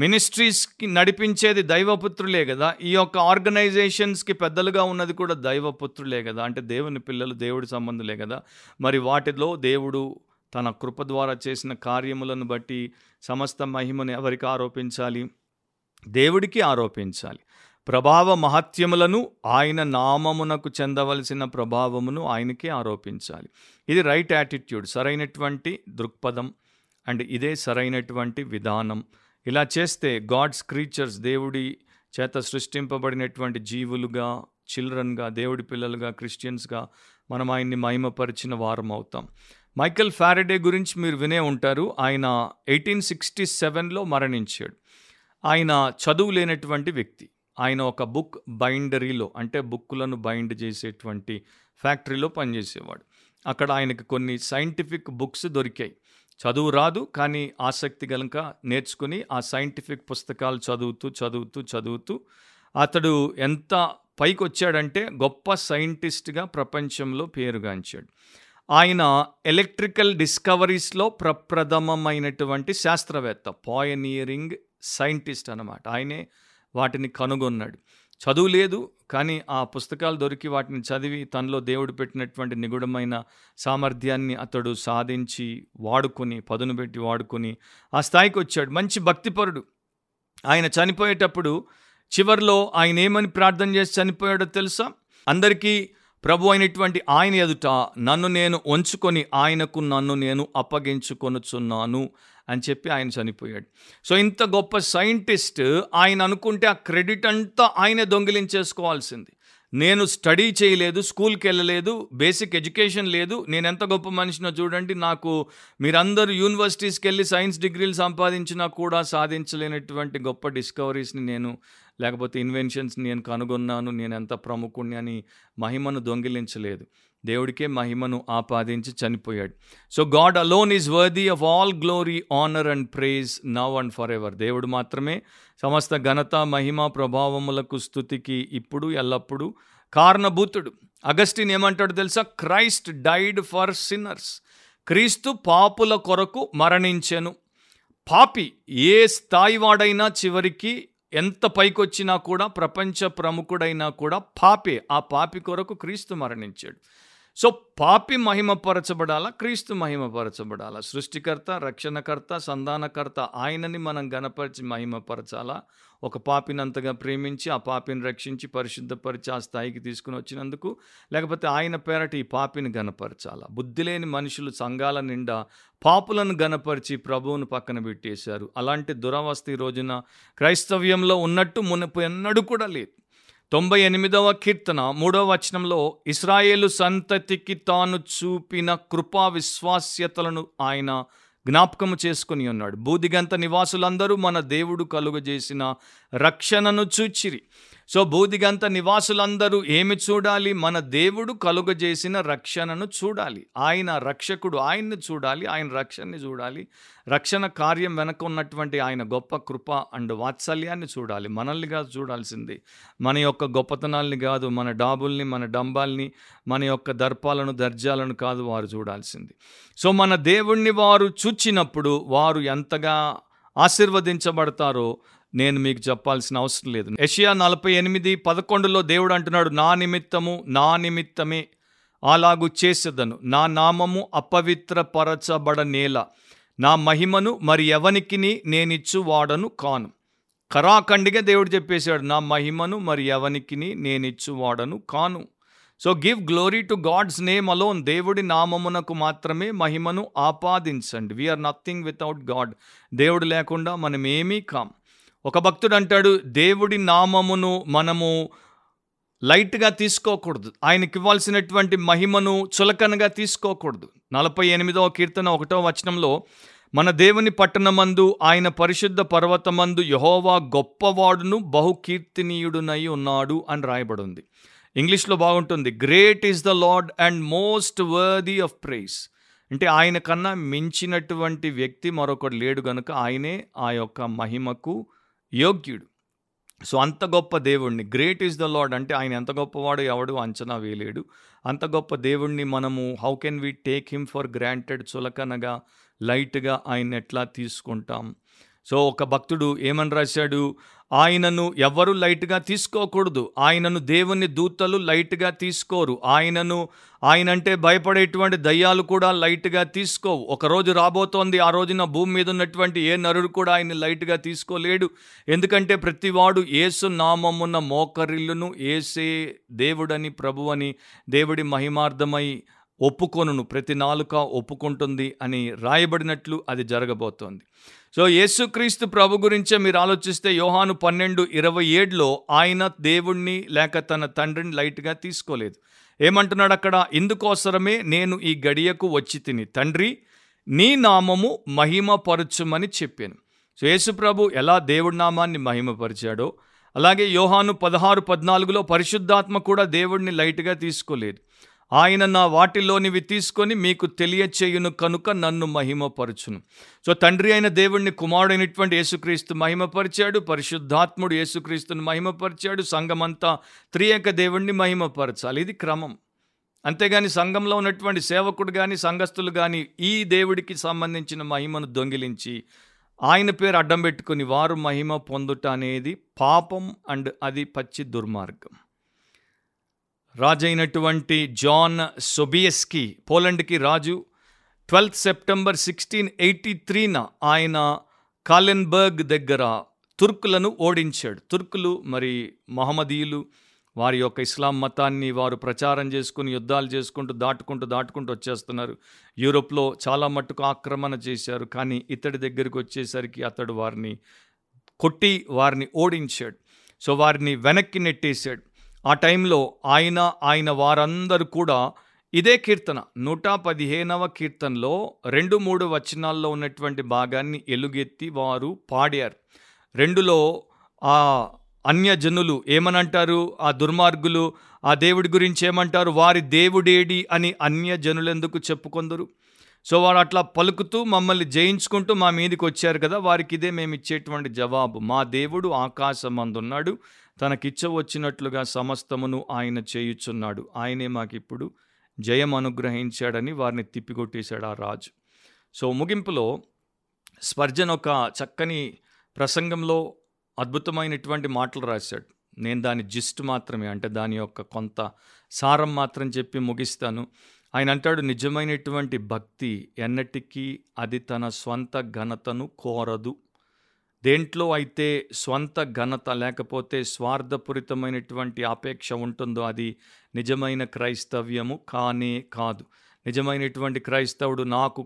మినిస్ట్రీస్కి నడిపించేది దైవపుత్రులే కదా, ఈ యొక్క ఆర్గనైజేషన్స్కి పెద్దలుగా ఉన్నది కూడా దైవపుత్రులే కదా, అంటే దేవుని పిల్లలు, దేవుడి సంబంధులే కదా. మరి వాటిలో దేవుడు తన కృప ద్వారా చేసిన కార్యములను బట్టి సమస్త మహిమను ఎవరికి ఆరోపించాలి? దేవుడికి ఆరోపించాలి. ప్రభావ మహత్యములను, ఆయన నామమునకు చెందవలసిన ప్రభావమును ఆయనకే ఆరోపించాలి. ఇది రైట్ యాటిట్యూడ్, సరైనటువంటి దృక్పథం, అండ్ ఇదే సరైనటువంటి విధానం. ఇలా చేస్తే గాడ్స్ క్రీచర్స్, దేవుడి చేత సృష్టింపబడినటువంటి జీవులుగా, చిల్డ్రన్గా, దేవుడి పిల్లలుగా, క్రిస్టియన్స్గా మనం ఆయన్ని మహిమపరిచిన వారం అవుతాం. మైకల్ ఫారడే గురించి మీరు వినే ఉంటారు. ఆయన 1867లో మరణించాడు. ఆయన చదువు లేనటువంటి వ్యక్తి. ఆయన ఒక బుక్ బైండరీలో, అంటే బుక్కులను బైండ్ చేసేటువంటి ఫ్యాక్టరీలో పనిచేసేవాడు. అక్కడ ఆయనకు కొన్ని సైంటిఫిక్ బుక్స్ దొరికాయి. చదువు రాదు కానీ ఆసక్తి కనుక నేర్చుకుని ఆ సైంటిఫిక్ పుస్తకాలు చదువుతూ అతడు ఎంత పైకి వచ్చాడంటే గొప్ప సైంటిస్ట్గా ప్రపంచంలో పేరుగాంచాడు. ఆయన ఎలక్ట్రికల్ డిస్కవరీస్లో ప్రప్రథమమైనటువంటి శాస్త్రవేత్త, పాయనీరింగ్ సైంటిస్ట్ అన్నమాట. ఆయనే వాటిని కనుగొన్నాడు. చదువు లేదు కానీ ఆ పుస్తకాలు దొరికి వాటిని చదివి తనలో దేవుడు పెట్టినటువంటి నిగుడమైన సామర్థ్యాన్ని అతడు సాధించి వాడుకొని, పదునుపెట్టి వాడుకొని ఆ స్థాయికి వచ్చాడు. మంచి భక్తిపరుడు. ఆయన చనిపోయేటప్పుడు చివరిలో ఆయన ఏమని ప్రార్థన చేసి చనిపోయాడో తెలుసా? అందరికీ ప్రభు అయినటువంటి ఆయన ఎదుట నన్ను నేను ఉంచుకొని ఆయనకు నన్ను నేను అప్పగించుకొనుచున్నాను అని చెప్పి ఆయన చనిపోయాడు. సో ఇంత గొప్ప సైంటిస్ట్, ఆయన అనుకుంటే ఆ క్రెడిట్ అంతా ఆయనే దొంగిలించేసుకోవాల్సింది. నేను స్టడీ చేయలేదు, స్కూల్కి వెళ్ళలేదు, బేసిక్ ఎడ్యుకేషన్ లేదు, నేను ఎంత గొప్ప మనిషినో చూడండి, నాకు మీరందరూ యూనివర్సిటీస్కి వెళ్ళి సైన్స్ డిగ్రీలు సంపాదించినా కూడా సాధించలేనటువంటి గొప్ప డిస్కవరీస్ని నేను, లేకపోతే ఇన్వెన్షన్స్ని నేను కనుగొన్నాను, నేను ఎంత ప్రముఖుణ్ణి అని మహిమను దొంగిలించలేదు. దేవుడికే మహిమను ఆపాదించి చనిపోయాడు. So God alone is worthy of all glory, honour and praise, now and for ever. దేవుడు మాత్రమే సమస్త ఘనత, మహిమ, ప్రభావములకు, స్తుతికి ఇప్పుడు ఎల్లప్పుడూ కారణభూతుడు. అగస్టిన్ ఏమంటాడు తెలుసా? క్రైస్ట్ డైడ్ ఫర్ సిన్నర్స్, క్రీస్తు పాపుల కొరకు మరణించెను. పాపి ఏ స్థాయి వాడైనా చివరికి ఎంత పైకొచ్చినా కూడా, ప్రపంచ ప్రముఖుడైనా కూడా పాపే. ఆ పాపి కొరకు క్రీస్తు మరణించాడు. సో పాపి మహిమపరచబడాలా, క్రీస్తు మహిమపరచబడాలా. సృష్టికర్త, రక్షణకర్త, సంధానకర్త ఆయనని మనం గణపరిచి మహిమపరచాలా. ఒక పాపిని అంతగా ప్రేమించి ఆ పాపిని రక్షించి పరిశుద్ధపరిచి ఆ స్థాయికి తీసుకుని వచ్చినందుకు, లేకపోతే ఆయన పేరట ఈ పాపిని గణపరచాలా. బుద్ధిలేని మనుషులు సంఘాల నిండా పాపులను గణపరిచి ప్రభువును పక్కన పెట్టేశారు. అలాంటి దురవస్థ ఈ రోజున క్రైస్తవ్యంలో ఉన్నట్టు మునుపు ఎన్నడూ కూడా లేదు. 98వ కీర్తన 3వ వచనంలో ఇశ్రాయేలు సంతతికి తాను చూపిన కృపా విశ్వాస్యతలను ఆయన జ్ఞాపకము చేసుకుని ఉన్నాడు. భూదిగంత నివాసులందరూ మన దేవుడు కలుగజేసిన రక్షణను చూచిరి. సో భూదిగంత నివాసులందరూ ఏమి చూడాలి? మన దేవుడు కలుగజేసిన రక్షణను చూడాలి. ఆయన రక్షకుడు, ఆయన్ని చూడాలి, ఆయన రక్షణని చూడాలి, రక్షణ కార్యం వెనక ఉన్నటువంటి ఆయన గొప్ప కృప అండ్ వాత్సల్యాన్ని చూడాలి. మనల్ని కాదు చూడాల్సింది, మన యొక్క గొప్పతనాల్ని కాదు, మన డాబుల్ని, మన డంబాల్ని, మన యొక్క దర్పాలను, దర్జాలను కాదు వారు చూడాల్సింది. సో మన దేవుణ్ణి వారు చూచినప్పుడు వారు ఎంతగా ఆశీర్వదించబడతారో నేను మీకు చెప్పాల్సిన అవసరం లేదు. యెషయా 48:11 దేవుడు అంటున్నాడు, నా నిమిత్తమే అలాగు చేసేదను, నా నామము అపవిత్రపరచబడనేల నా మహిమను మరి ఎవనికిని నేనిచ్చువాడను కాను. కరాఖండిగా దేవుడు చెప్పేశాడు, నా మహిమను మరి ఎవనికిని నేనిచ్చువాడను కాను. So give glory to God's name alone. దేవుడి నామమునకు మాత్రమే మహిమను ఆపాదించండి. We are nothing without God. దేవుడు లేకుండా మనం ఏమీ కాం. ఒక భక్తుడు అంటాడు, దేవుడి నామమును మనము లైట్గా తీసుకోకూడదు, ఆయనకి ఇవ్వాల్సినటువంటి మహిమను చులకనగా తీసుకోకూడదు. 48:1 మన దేవుని పట్టణమందు ఆయన పరిశుద్ధ పర్వతమందు యెహోవా గొప్పవాడును బహుకీర్తినీయుడునై ఉన్నాడు అని రాయబడింది. ఇంగ్లీష్లో బాగుంటుంది, great is the Lord and most worthy of praise. అంటే ఆయన కన్నా మించినటువంటి వ్యక్తి మరొకడు లేడు గనుక ఆయనే ఆ యొక్క మహిమకు యోగ్యుడు. సో అంత గొప్ప దేవుణ్ణి, గ్రేట్ ఈస్ ద లార్డ్ అంటే ఆయన ఎంత గొప్పవాడు ఎవడు అంచనా వేయలేడు. అంత గొప్ప దేవుణ్ణి మనము how can we take him for granted, చులకనగా లైట్గా ఆయన ఎట్లా తీసుకుంటాం? సో ఒక భక్తుడు ఏమని రాశాడు, ఆయనను ఎవరు లైట్గా తీసుకోకూడదు, ఆయనను దేవుని దూతలు లైట్గా తీసుకోరు, ఆయనంటే భయపడేటువంటి దయ్యాలు కూడా లైట్గా తీసుకోవు. ఒకరోజు రాబోతోంది, ఆ రోజున భూమి మీద ఉన్నటువంటి ఏ నరుడు కూడా ఆయన లైట్గా తీసుకోలేడు. ఎందుకంటే ప్రతివాడు యేసు నామమున్న మోకరిల్లును యేసే దేవుడని, ప్రభువని, దేవుడి మహిమార్థమై ఒప్పుకొనును, ప్రతి నాలుక ఒప్పుకుంటుంది అని రాయబడినట్లు అది జరగబోతోంది. సో యేసుక్రీస్తు ప్రభు గురించే మీరు ఆలోచిస్తే యోహాను 12:27 ఆయన దేవుణ్ణి లేక తన తండ్రిని లైట్గా తీసుకోలేదు. ఏమంటున్నాడు అక్కడ, ఇందుకోసరమే నేను ఈ గడియకు వచ్చి తిని తండ్రి నీ నామము మహిమపరచుమని చెప్పాను. సో యేసు ప్రభు ఎలా దేవుడి నామాన్ని మహిమపరిచాడో అలాగే యోహాను 16:14 పరిశుద్ధాత్మ కూడా దేవుడిని లైట్గా తీసుకోలేదు. ఆయన నా వాటిలోనివి తీసుకొని మీకు తెలియచేయును కనుక నన్ను మహిమపరచును. సో తండ్రి అయిన దేవుణ్ణి కుమారుడైనటువంటి యేసుక్రీస్తు మహిమపరిచాడు, పరిశుద్ధాత్ముడు యేసుక్రీస్తుని మహిమపరిచాడు, సంఘమంతా త్రియేక దేవుణ్ణి మహిమపరచాలి. ఇది క్రమం. అంతేగాని సంఘంలో ఉన్నటువంటి సేవకుడు కానీ సంఘస్థులు కానీ ఈ దేవుడికి సంబంధించిన మహిమను దొంగిలించి ఆయన పేరు అడ్డం పెట్టుకుని వారు మహిమ పొందుట అనేది పాపం అండ్ అది పచ్చి దుర్మార్గం. రాజైనటువంటి జాన్ సోబియస్కి, పోలండ్కి రాజు, 12 సెప్టెంబర్ 1683 ఆయన కాలెన్బర్గ్ దగ్గర తుర్కులను ఓడించాడు. తుర్కులు మరి మహమ్మదీయులు, వారి యొక్క ఇస్లాం మతాన్ని వారు ప్రచారం చేసుకుని యుద్ధాలు చేసుకుంటూ దాటుకుంటూ వచ్చేస్తున్నారు. యూరోప్లో చాలా మట్టుకు ఆక్రమణ చేశారు. కానీ ఇతడి దగ్గరికి వచ్చేసరికి అతడు వారిని కొట్టి వారిని ఓడించాడు. సో వారిని వెనక్కి నెట్టేశాడు. ఆ టైంలో ఆయన వారందరూ కూడా ఇదే కీర్తన 115వ కీర్తనలో 2-3 వచనాల్లో ఉన్నటువంటి భాగాన్ని ఎలుగెత్తి వారు పాడారు. 2లో ఆ అన్యజనులు ఏమనంటారు, ఆ దుర్మార్గులు ఆ దేవుడి గురించి ఏమంటారు, వారి దేవుడేడి అని అన్యజనులెందుకు చెప్పుకొందరు? సో వారు అట్లా పలుకుతూ మమ్మల్ని జయించుకుంటూ మా మీదకి వచ్చారు కదా, వారికి ఇదే మేము ఇచ్చేటువంటి జవాబు, మా దేవుడు ఆకాశమందున్నాడు, తనకిచ్చవచ్చినట్లుగా సమస్తమును ఆయన చేయుచున్నాడు, ఆయనే మాకిప్పుడు జయం అనుగ్రహించాడని వారిని తిప్పికొట్టేశాడు ఆ రాజు. సో ముగింపులో స్పర్జన్ ఒక చక్కని ప్రసంగంలో అద్భుతమైనటువంటి మాటలు రాశాడు. నేను దాని జిస్ట్ మాత్రమే, అంటే దాని యొక్క కొంత సారం మాత్రం చెప్పి ముగిస్తాను. ఆయన అంటాడు, నిజమైనటువంటి భక్తి ఎన్నటికీ అది తన స్వంత ఘనతను కోరదు. దేంట్లో అయితే స్వంత ఘనత లేకపోతే స్వార్థపూరితమైనటువంటి ఆపేక్ష ఉంటుందో అది నిజమైన క్రైస్తవ్యము కానే కాదు. నిజమైనటువంటి క్రైస్తవుడు నాకు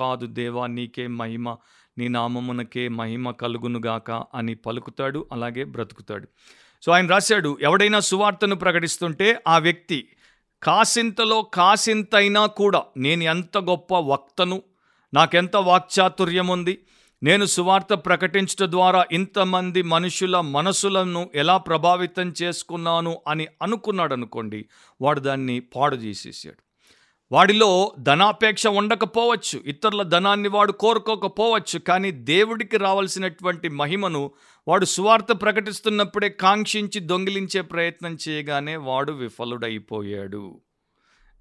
కాదు దేవా, నీకే మహిమ, నీ నామమునకే మహిమ కలుగునుగాక అని పలుకుతాడు, అలాగే బ్రతుకుతాడు. సో ఆయన రాశాడు, ఎవడైనా సువార్తను ప్రకటిస్తుంటే ఆ వ్యక్తి కాసింతలో కాసింతైనా కూడా నేను ఎంత గొప్ప వక్తను, నాకెంత వాక్చాతుర్యం ఉంది, నేను సువార్త ప్రకటించడం ద్వారా ఇంతమంది మనుషుల మనసులను ఎలా ప్రభావితం చేసుకున్నాను అని అనుకున్నాడు అనుకోండి, వాడు దాన్ని పాడు చేసేసాడు. వాడిలో ధనాపేక్ష ఉండకపోవచ్చు, ఇతరుల ధనాన్ని వాడు కోరుకోకపోవచ్చు, కానీ దేవుడికి రావాల్సినటువంటి మహిమను వాడు సువార్త ప్రకటిస్తున్నప్పుడే కాంక్షించి దొంగిలించే ప్రయత్నం చేయగానే వాడు విఫలుడైపోయాడు.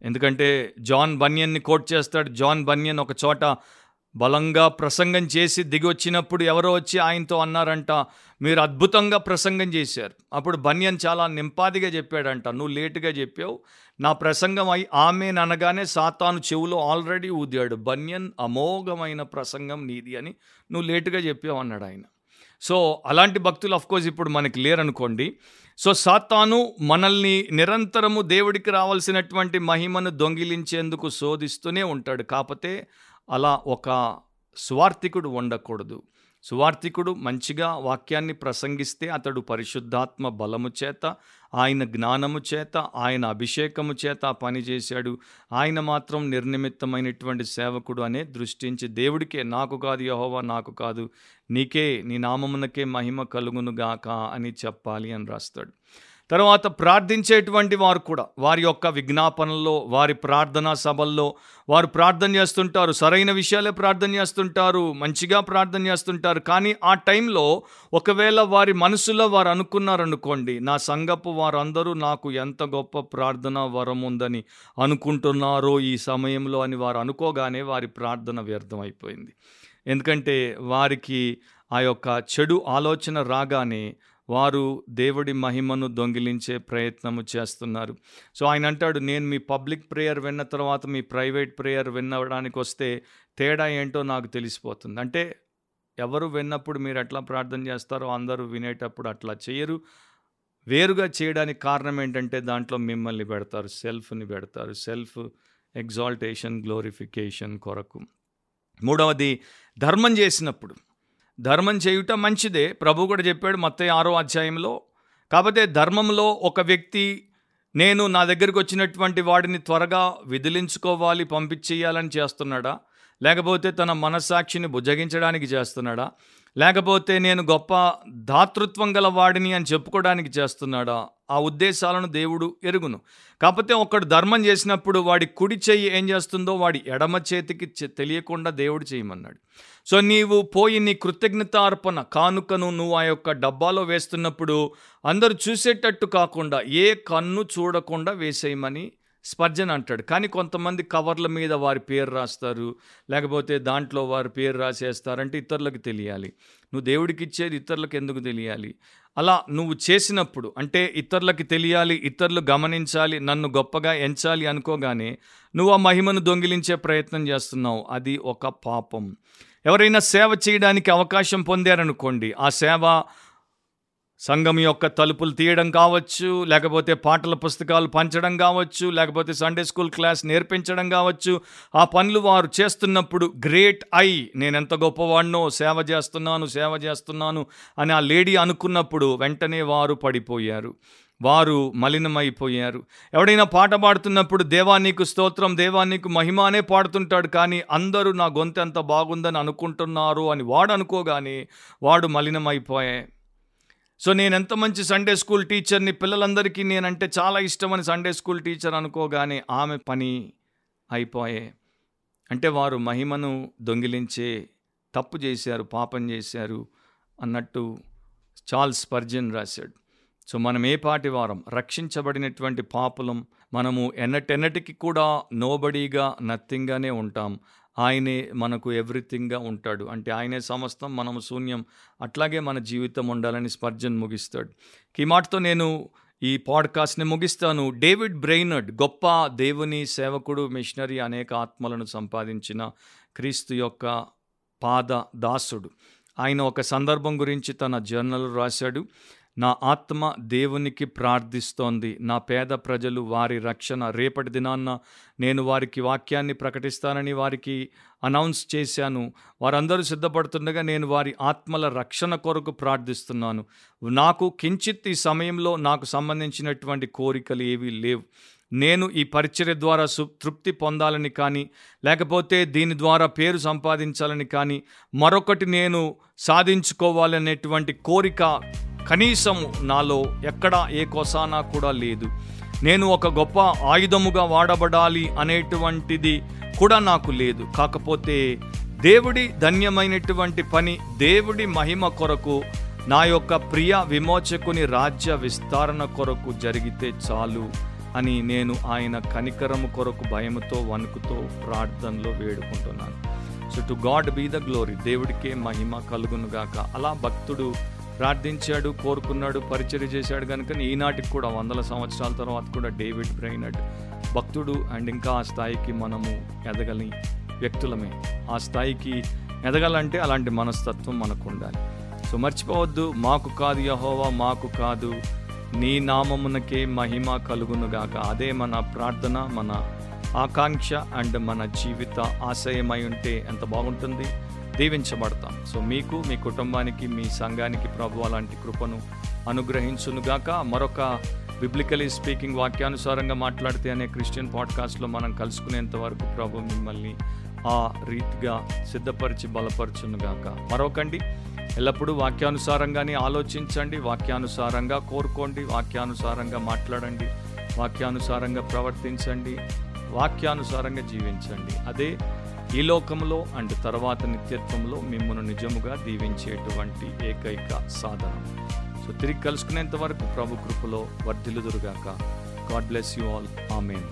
ఎందుకంటే జాన్ బన్యన్ని కోట్ చేస్తాడు. జాన్ బన్యన్ ఒక చోట బలంగా ప్రసంగం చేసి దిగి వచ్చినప్పుడు ఎవరో వచ్చి ఆయనతో అన్నారంట, మీరు అద్భుతంగా ప్రసంగం చేశారు. అప్పుడు బన్యన్ చాలా నింపాదిగా చెప్పాడంట, నువ్వు లేటుగా చెప్పావు, నా ప్రసంగం అయి ఆమెన్ అనగానే సాతాను చెవులో ఆల్రెడీ ఊదాడు, బన్యన్ అమోఘమైన ప్రసంగం నీది అని నువ్వు లేటుగా చెప్పావు అన్నాడు ఆయన. సో అలాంటి భక్తులు అఫ్కోర్స్ ఇప్పుడు మనకి లేరనుకోండి. సో సాతాను మనల్ని నిరంతరము దేవుడికి రావాల్సినటువంటి మహిమను దొంగిలించేందుకు శోధిస్తూనే ఉంటాడు. కాకపోతే అలా ఒక సువార్థికుడు ఉండకూడదు. సువార్థికుడు మంచిగా వాక్యాన్ని ప్రసంగిస్తే అతడు పరిశుద్ధాత్మ బలము చేత, ఆయన జ్ఞానము చేత, ఆయన అభిషేకము చేత పనిచేశాడు, ఆయన మాత్రం నిర్నిమిత్తమైనటువంటి సేవకుడు అనే దృష్టించి దేవుడికే, నాకు కాదు యెహోవా, నాకు కాదు నీకే, నీ నామమునకే మహిమ కలుగునుగాక అని చెప్పాలి అని రాస్తాడు. తర్వాత ప్రార్థించేటువంటి వారు కూడా వారి యొక్క విజ్ఞాపనల్లో, వారి ప్రార్థనా సభల్లో వారు ప్రార్థన చేస్తుంటారు, సరైన విషయాలే ప్రార్థన చేస్తుంటారు, మంచిగా ప్రార్థన చేస్తుంటారు. కానీ ఆ టైంలో ఒకవేళ వారి మనసులో వారు అనుకున్నారనుకోండి, నా సంఘపు వారందరూ నాకు ఎంత గొప్ప ప్రార్థనా వరం ఉందని అనుకుంటున్నారో ఈ సమయంలో అని వారు అనుకోగానే వారి ప్రార్థన వ్యర్థం అయిపోయింది. ఎందుకంటే వారికి ఆ యొక్క చెడు ఆలోచన రాగానే వారు దేవుడి మహిమను దొంగిలించే ప్రయత్నము చేస్తున్నారు. సో ఆయన అంటాడు, నేను మీ పబ్లిక్ ప్రేయర్ విన్న తర్వాత మీ ప్రైవేట్ ప్రేయర్ వినడానికి వస్తే తేడా ఏంటో నాకు తెలిసిపోతుంది. అంటే ఎవరు విన్నప్పుడు మీరు ఎట్లా ప్రార్థన చేస్తారో అందరూ వినేటప్పుడు అట్లా చేయరు. వేరుగా చేయడానికి కారణం ఏంటంటే దాంట్లో మిమ్మల్ని పెడతారు, సెల్ఫ్ని పెడతారు, సెల్ఫ్ ఎగ్జాల్టేషన్, గ్లోరిఫికేషన్ కొరకు. మూడవది, ధర్మం చేసినప్పుడు ధర్మం చేయుట మంచిదే. ప్రభు కూడా చెప్పాడు మత్తయి 6వ అధ్యాయంలో. కాకపోతే ధర్మంలో ఒక వ్యక్తి, నేను నా దగ్గరికి వచ్చినటువంటి వాడిని త్వరగా విదిలించుకోవాలి, పంపించేయాలని చేస్తున్నాడా, లేకపోతే తన మనస్సాక్షిని బుజ్జగించడానికి చేస్తున్నాడా, లేకపోతే నేను గొప్ప దాతృత్వం గల వాడిని అని చెప్పుకోవడానికి చేస్తున్నాడా, ఆ ఉద్దేశాలను దేవుడు ఎరుగును. కాకపోతే ఒకడు ధర్మం చేసినప్పుడు వాడి కుడి చెయ్యి ఏం చేస్తుందో వాడి ఎడమ చేతికి తెలియకుండా దేవుడు చేయమన్నాడు. సో నీవు పోయి నీ కృతజ్ఞత అర్పణ కానుకను నువ్వు ఆ యొక్క డబ్బాలో వేస్తున్నప్పుడు అందరూ చూసేటట్టు కాకుండా ఏ కన్ను చూడకుండా వేసేయమని స్పర్జన్ అంటాడు. కానీ కొంతమంది కవర్ల మీద వారి పేరు రాస్తారు, లేకపోతే దాంట్లో వారి పేరు రాసేస్తారంటే ఇతరులకు తెలియాలి. నువ్వు దేవుడికి ఇచ్చేది ఇతరులకు ఎందుకు తెలియాలి? అలా నువ్వు చేసినప్పుడు అంటే ఇతరులకు తెలియాలి, ఇతరులు గమనించాలి, నన్ను గొప్పగా ఎంచాలి అనుకోగానే నువ్వు ఆ మహిమను దొంగిలించే ప్రయత్నం చేస్తున్నావు. అది ఒక పాపం. ఎవరైనా సేవ చేయడానికి అవకాశం పొందారనుకోండి, ఆ సేవ సంఘం యొక్క తలుపులు తీయడం కావచ్చు, లేకపోతే పాటల పుస్తకాలు పంచడం కావచ్చు, లేకపోతే సండే స్కూల్ క్లాస్ నేర్పించడం కావచ్చు. ఆ పనులు వారు చేస్తున్నప్పుడు గ్రేట్ ఐ, నేనెంత గొప్పవాడినో, సేవ చేస్తున్నాను అని ఆ లేడీ అనుకున్నప్పుడు వెంటనే వారు పడిపోయారు, వారు మలినమైపోయారు. ఎవడైనా పాట పాడుతున్నప్పుడు దేవా నీకు స్తోత్రం, దేవా నీకు మహిమ అనే పాడుతుంటాడు, కానీ అందరూ నా గొంతు ఎంత బాగుందని అనుకుంటున్నారు అని వాడు అనుకోగానే వాడు మలినమైపోయాయి. సో నేనెంత మంచి సండే స్కూల్ టీచర్ని, పిల్లలందరికీ నేనంటే చాలా ఇష్టమని సండే స్కూల్ టీచర్ అనుకోగానే ఆమె పని అయిపోయే. అంటే వారు మహిమను దొంగిలించే తప్పు చేశారు, పాపం చేశారు అన్నట్టు చార్ల్స్ స్పర్జన్ రాశాడు. సో మనం ఏ పాటి వారం, రక్షించబడినటువంటి పాపులం, మనము ఎన్నటెన్నటికి కూడా నోబడీగా, నథింగ్గానే ఉంటాం. ఆయనే మనకు ఎవ్రీథింగ్గా ఉంటాడు. అంటే ఆయనే సమస్తం, మనము శూన్యం. అట్లాగే మన జీవితం ఉండాలని స్పర్జన్ ముగిస్తాడు. ఈ మాటతో నేను ఈ పాడ్కాస్ట్ని ముగిస్తాను. డేవిడ్ బ్రెయినర్డ్, గొప్ప దేవుని సేవకుడు, మిషనరీ, అనేక ఆత్మలను సంపాదించిన క్రీస్తు యొక్క పాద దాసుడు, ఆయన ఒక సందర్భం గురించి తన జర్నల్ రాశాడు. నా ఆత్మ దేవునికి ప్రార్థిస్తోంది, నా పేద ప్రజలు వారి రక్షణ, రేపటి దినాన్న నేను వారికి వాక్యాన్ని ప్రకటిస్తానని వారికి అనౌన్స్ చేశాను. వారందరూ సిద్ధపడుతుండగా నేను వారి ఆత్మల రక్షణ కొరకు ప్రార్థిస్తున్నాను. నాకు కించిత్ ఈ సమయంలో నాకు సంబంధించినటువంటి కోరికలు ఏవీ లేవు. నేను ఈ పరిచర్య ద్వారా తృప్తి పొందాలని కానీ, లేకపోతే దీని ద్వారా పేరు సంపాదించాలని కానీ, మరొకటి నేను సాధించుకోవాలనేటువంటి కోరిక కనీసం నాలో ఎక్కడా ఏ కొసానా కూడా లేదు. నేను ఒక గొప్ప ఆయుధముగా వాడబడాలి అనేటువంటిది కూడా నాకు లేదు. కాకపోతే దేవుడి ధన్యమైనటువంటి పని, దేవుడి మహిమ కొరకు, నా యొక్క ప్రియ విమోచకుని రాజ్య విస్తరణ కొరకు జరిగితే చాలు అని నేను ఆయన కనికరము కొరకు భయముతో, వణుకుతో, ప్రార్థనలో వేడుకుంటున్నాను. So to God be the glory, దేవుడికే మహిమ కలుగునుగాక. అలా భక్తుడు ప్రార్థించాడు, కోరుకున్నాడు, పరిచర్య చేశాడు కనుక ఈనాటికి కూడా 100 సంవత్సరాల తర్వాత కూడా డేవిడ్ బ్రెయినర్డ్ భక్తుడు. అండ్ ఇంకా ఆ స్థాయికి మనము ఎదగని వ్యక్తులమే. ఆ స్థాయికి ఎదగాలంటే అలాంటి మనస్తత్వం మనకు ఉండాలి. సో మర్చిపోవద్దు, మాకు కాదు యెహోవా, మాకు కాదు, నీ నామమునకే మహిమ కలుగునుగాక. అదే మన ప్రార్థన, మన ఆకాంక్ష అండ్ మన జీవిత ఆశయమై ఉంటే ఎంత బాగుంటుంది, దీవించబడతాం. సో మీకు, మీ కుటుంబానికి, మీ సంఘానికి ప్రభువు అలాంటి కృపను అనుగ్రహించునుగాక. మరొక బిబ్లికలీ స్పీకింగ్, వాక్యానుసారంగా మాట్లాడితే అనే క్రిస్టియన్ పాడ్కాస్ట్లో మనం కలుసుకునేంత వరకు ప్రభు మిమ్మల్ని ఆ రీతిగా సిద్ధపరిచి బలపరచునుగాక. మరొకండి, ఎల్లప్పుడూ వాక్యానుసారంగానే ఆలోచించండి, వాక్యానుసారంగా కోరుకోండి, వాక్యానుసారంగా మాట్లాడండి, వాక్యానుసారంగా ప్రవర్తించండి, వాక్యానుసారంగా జీవించండి. అదే ఈ లోకంలో అండ్ తర్వాత నిత్యత్వంలో మిమ్మల్ని నిజముగా దీవించేటువంటి ఏకైక సాధనం. సో తిరిగి కలుసుకునేంత వరకు ప్రభు కృపలో వర్ధిల్లుదురుగాక. God bless you all. Amen.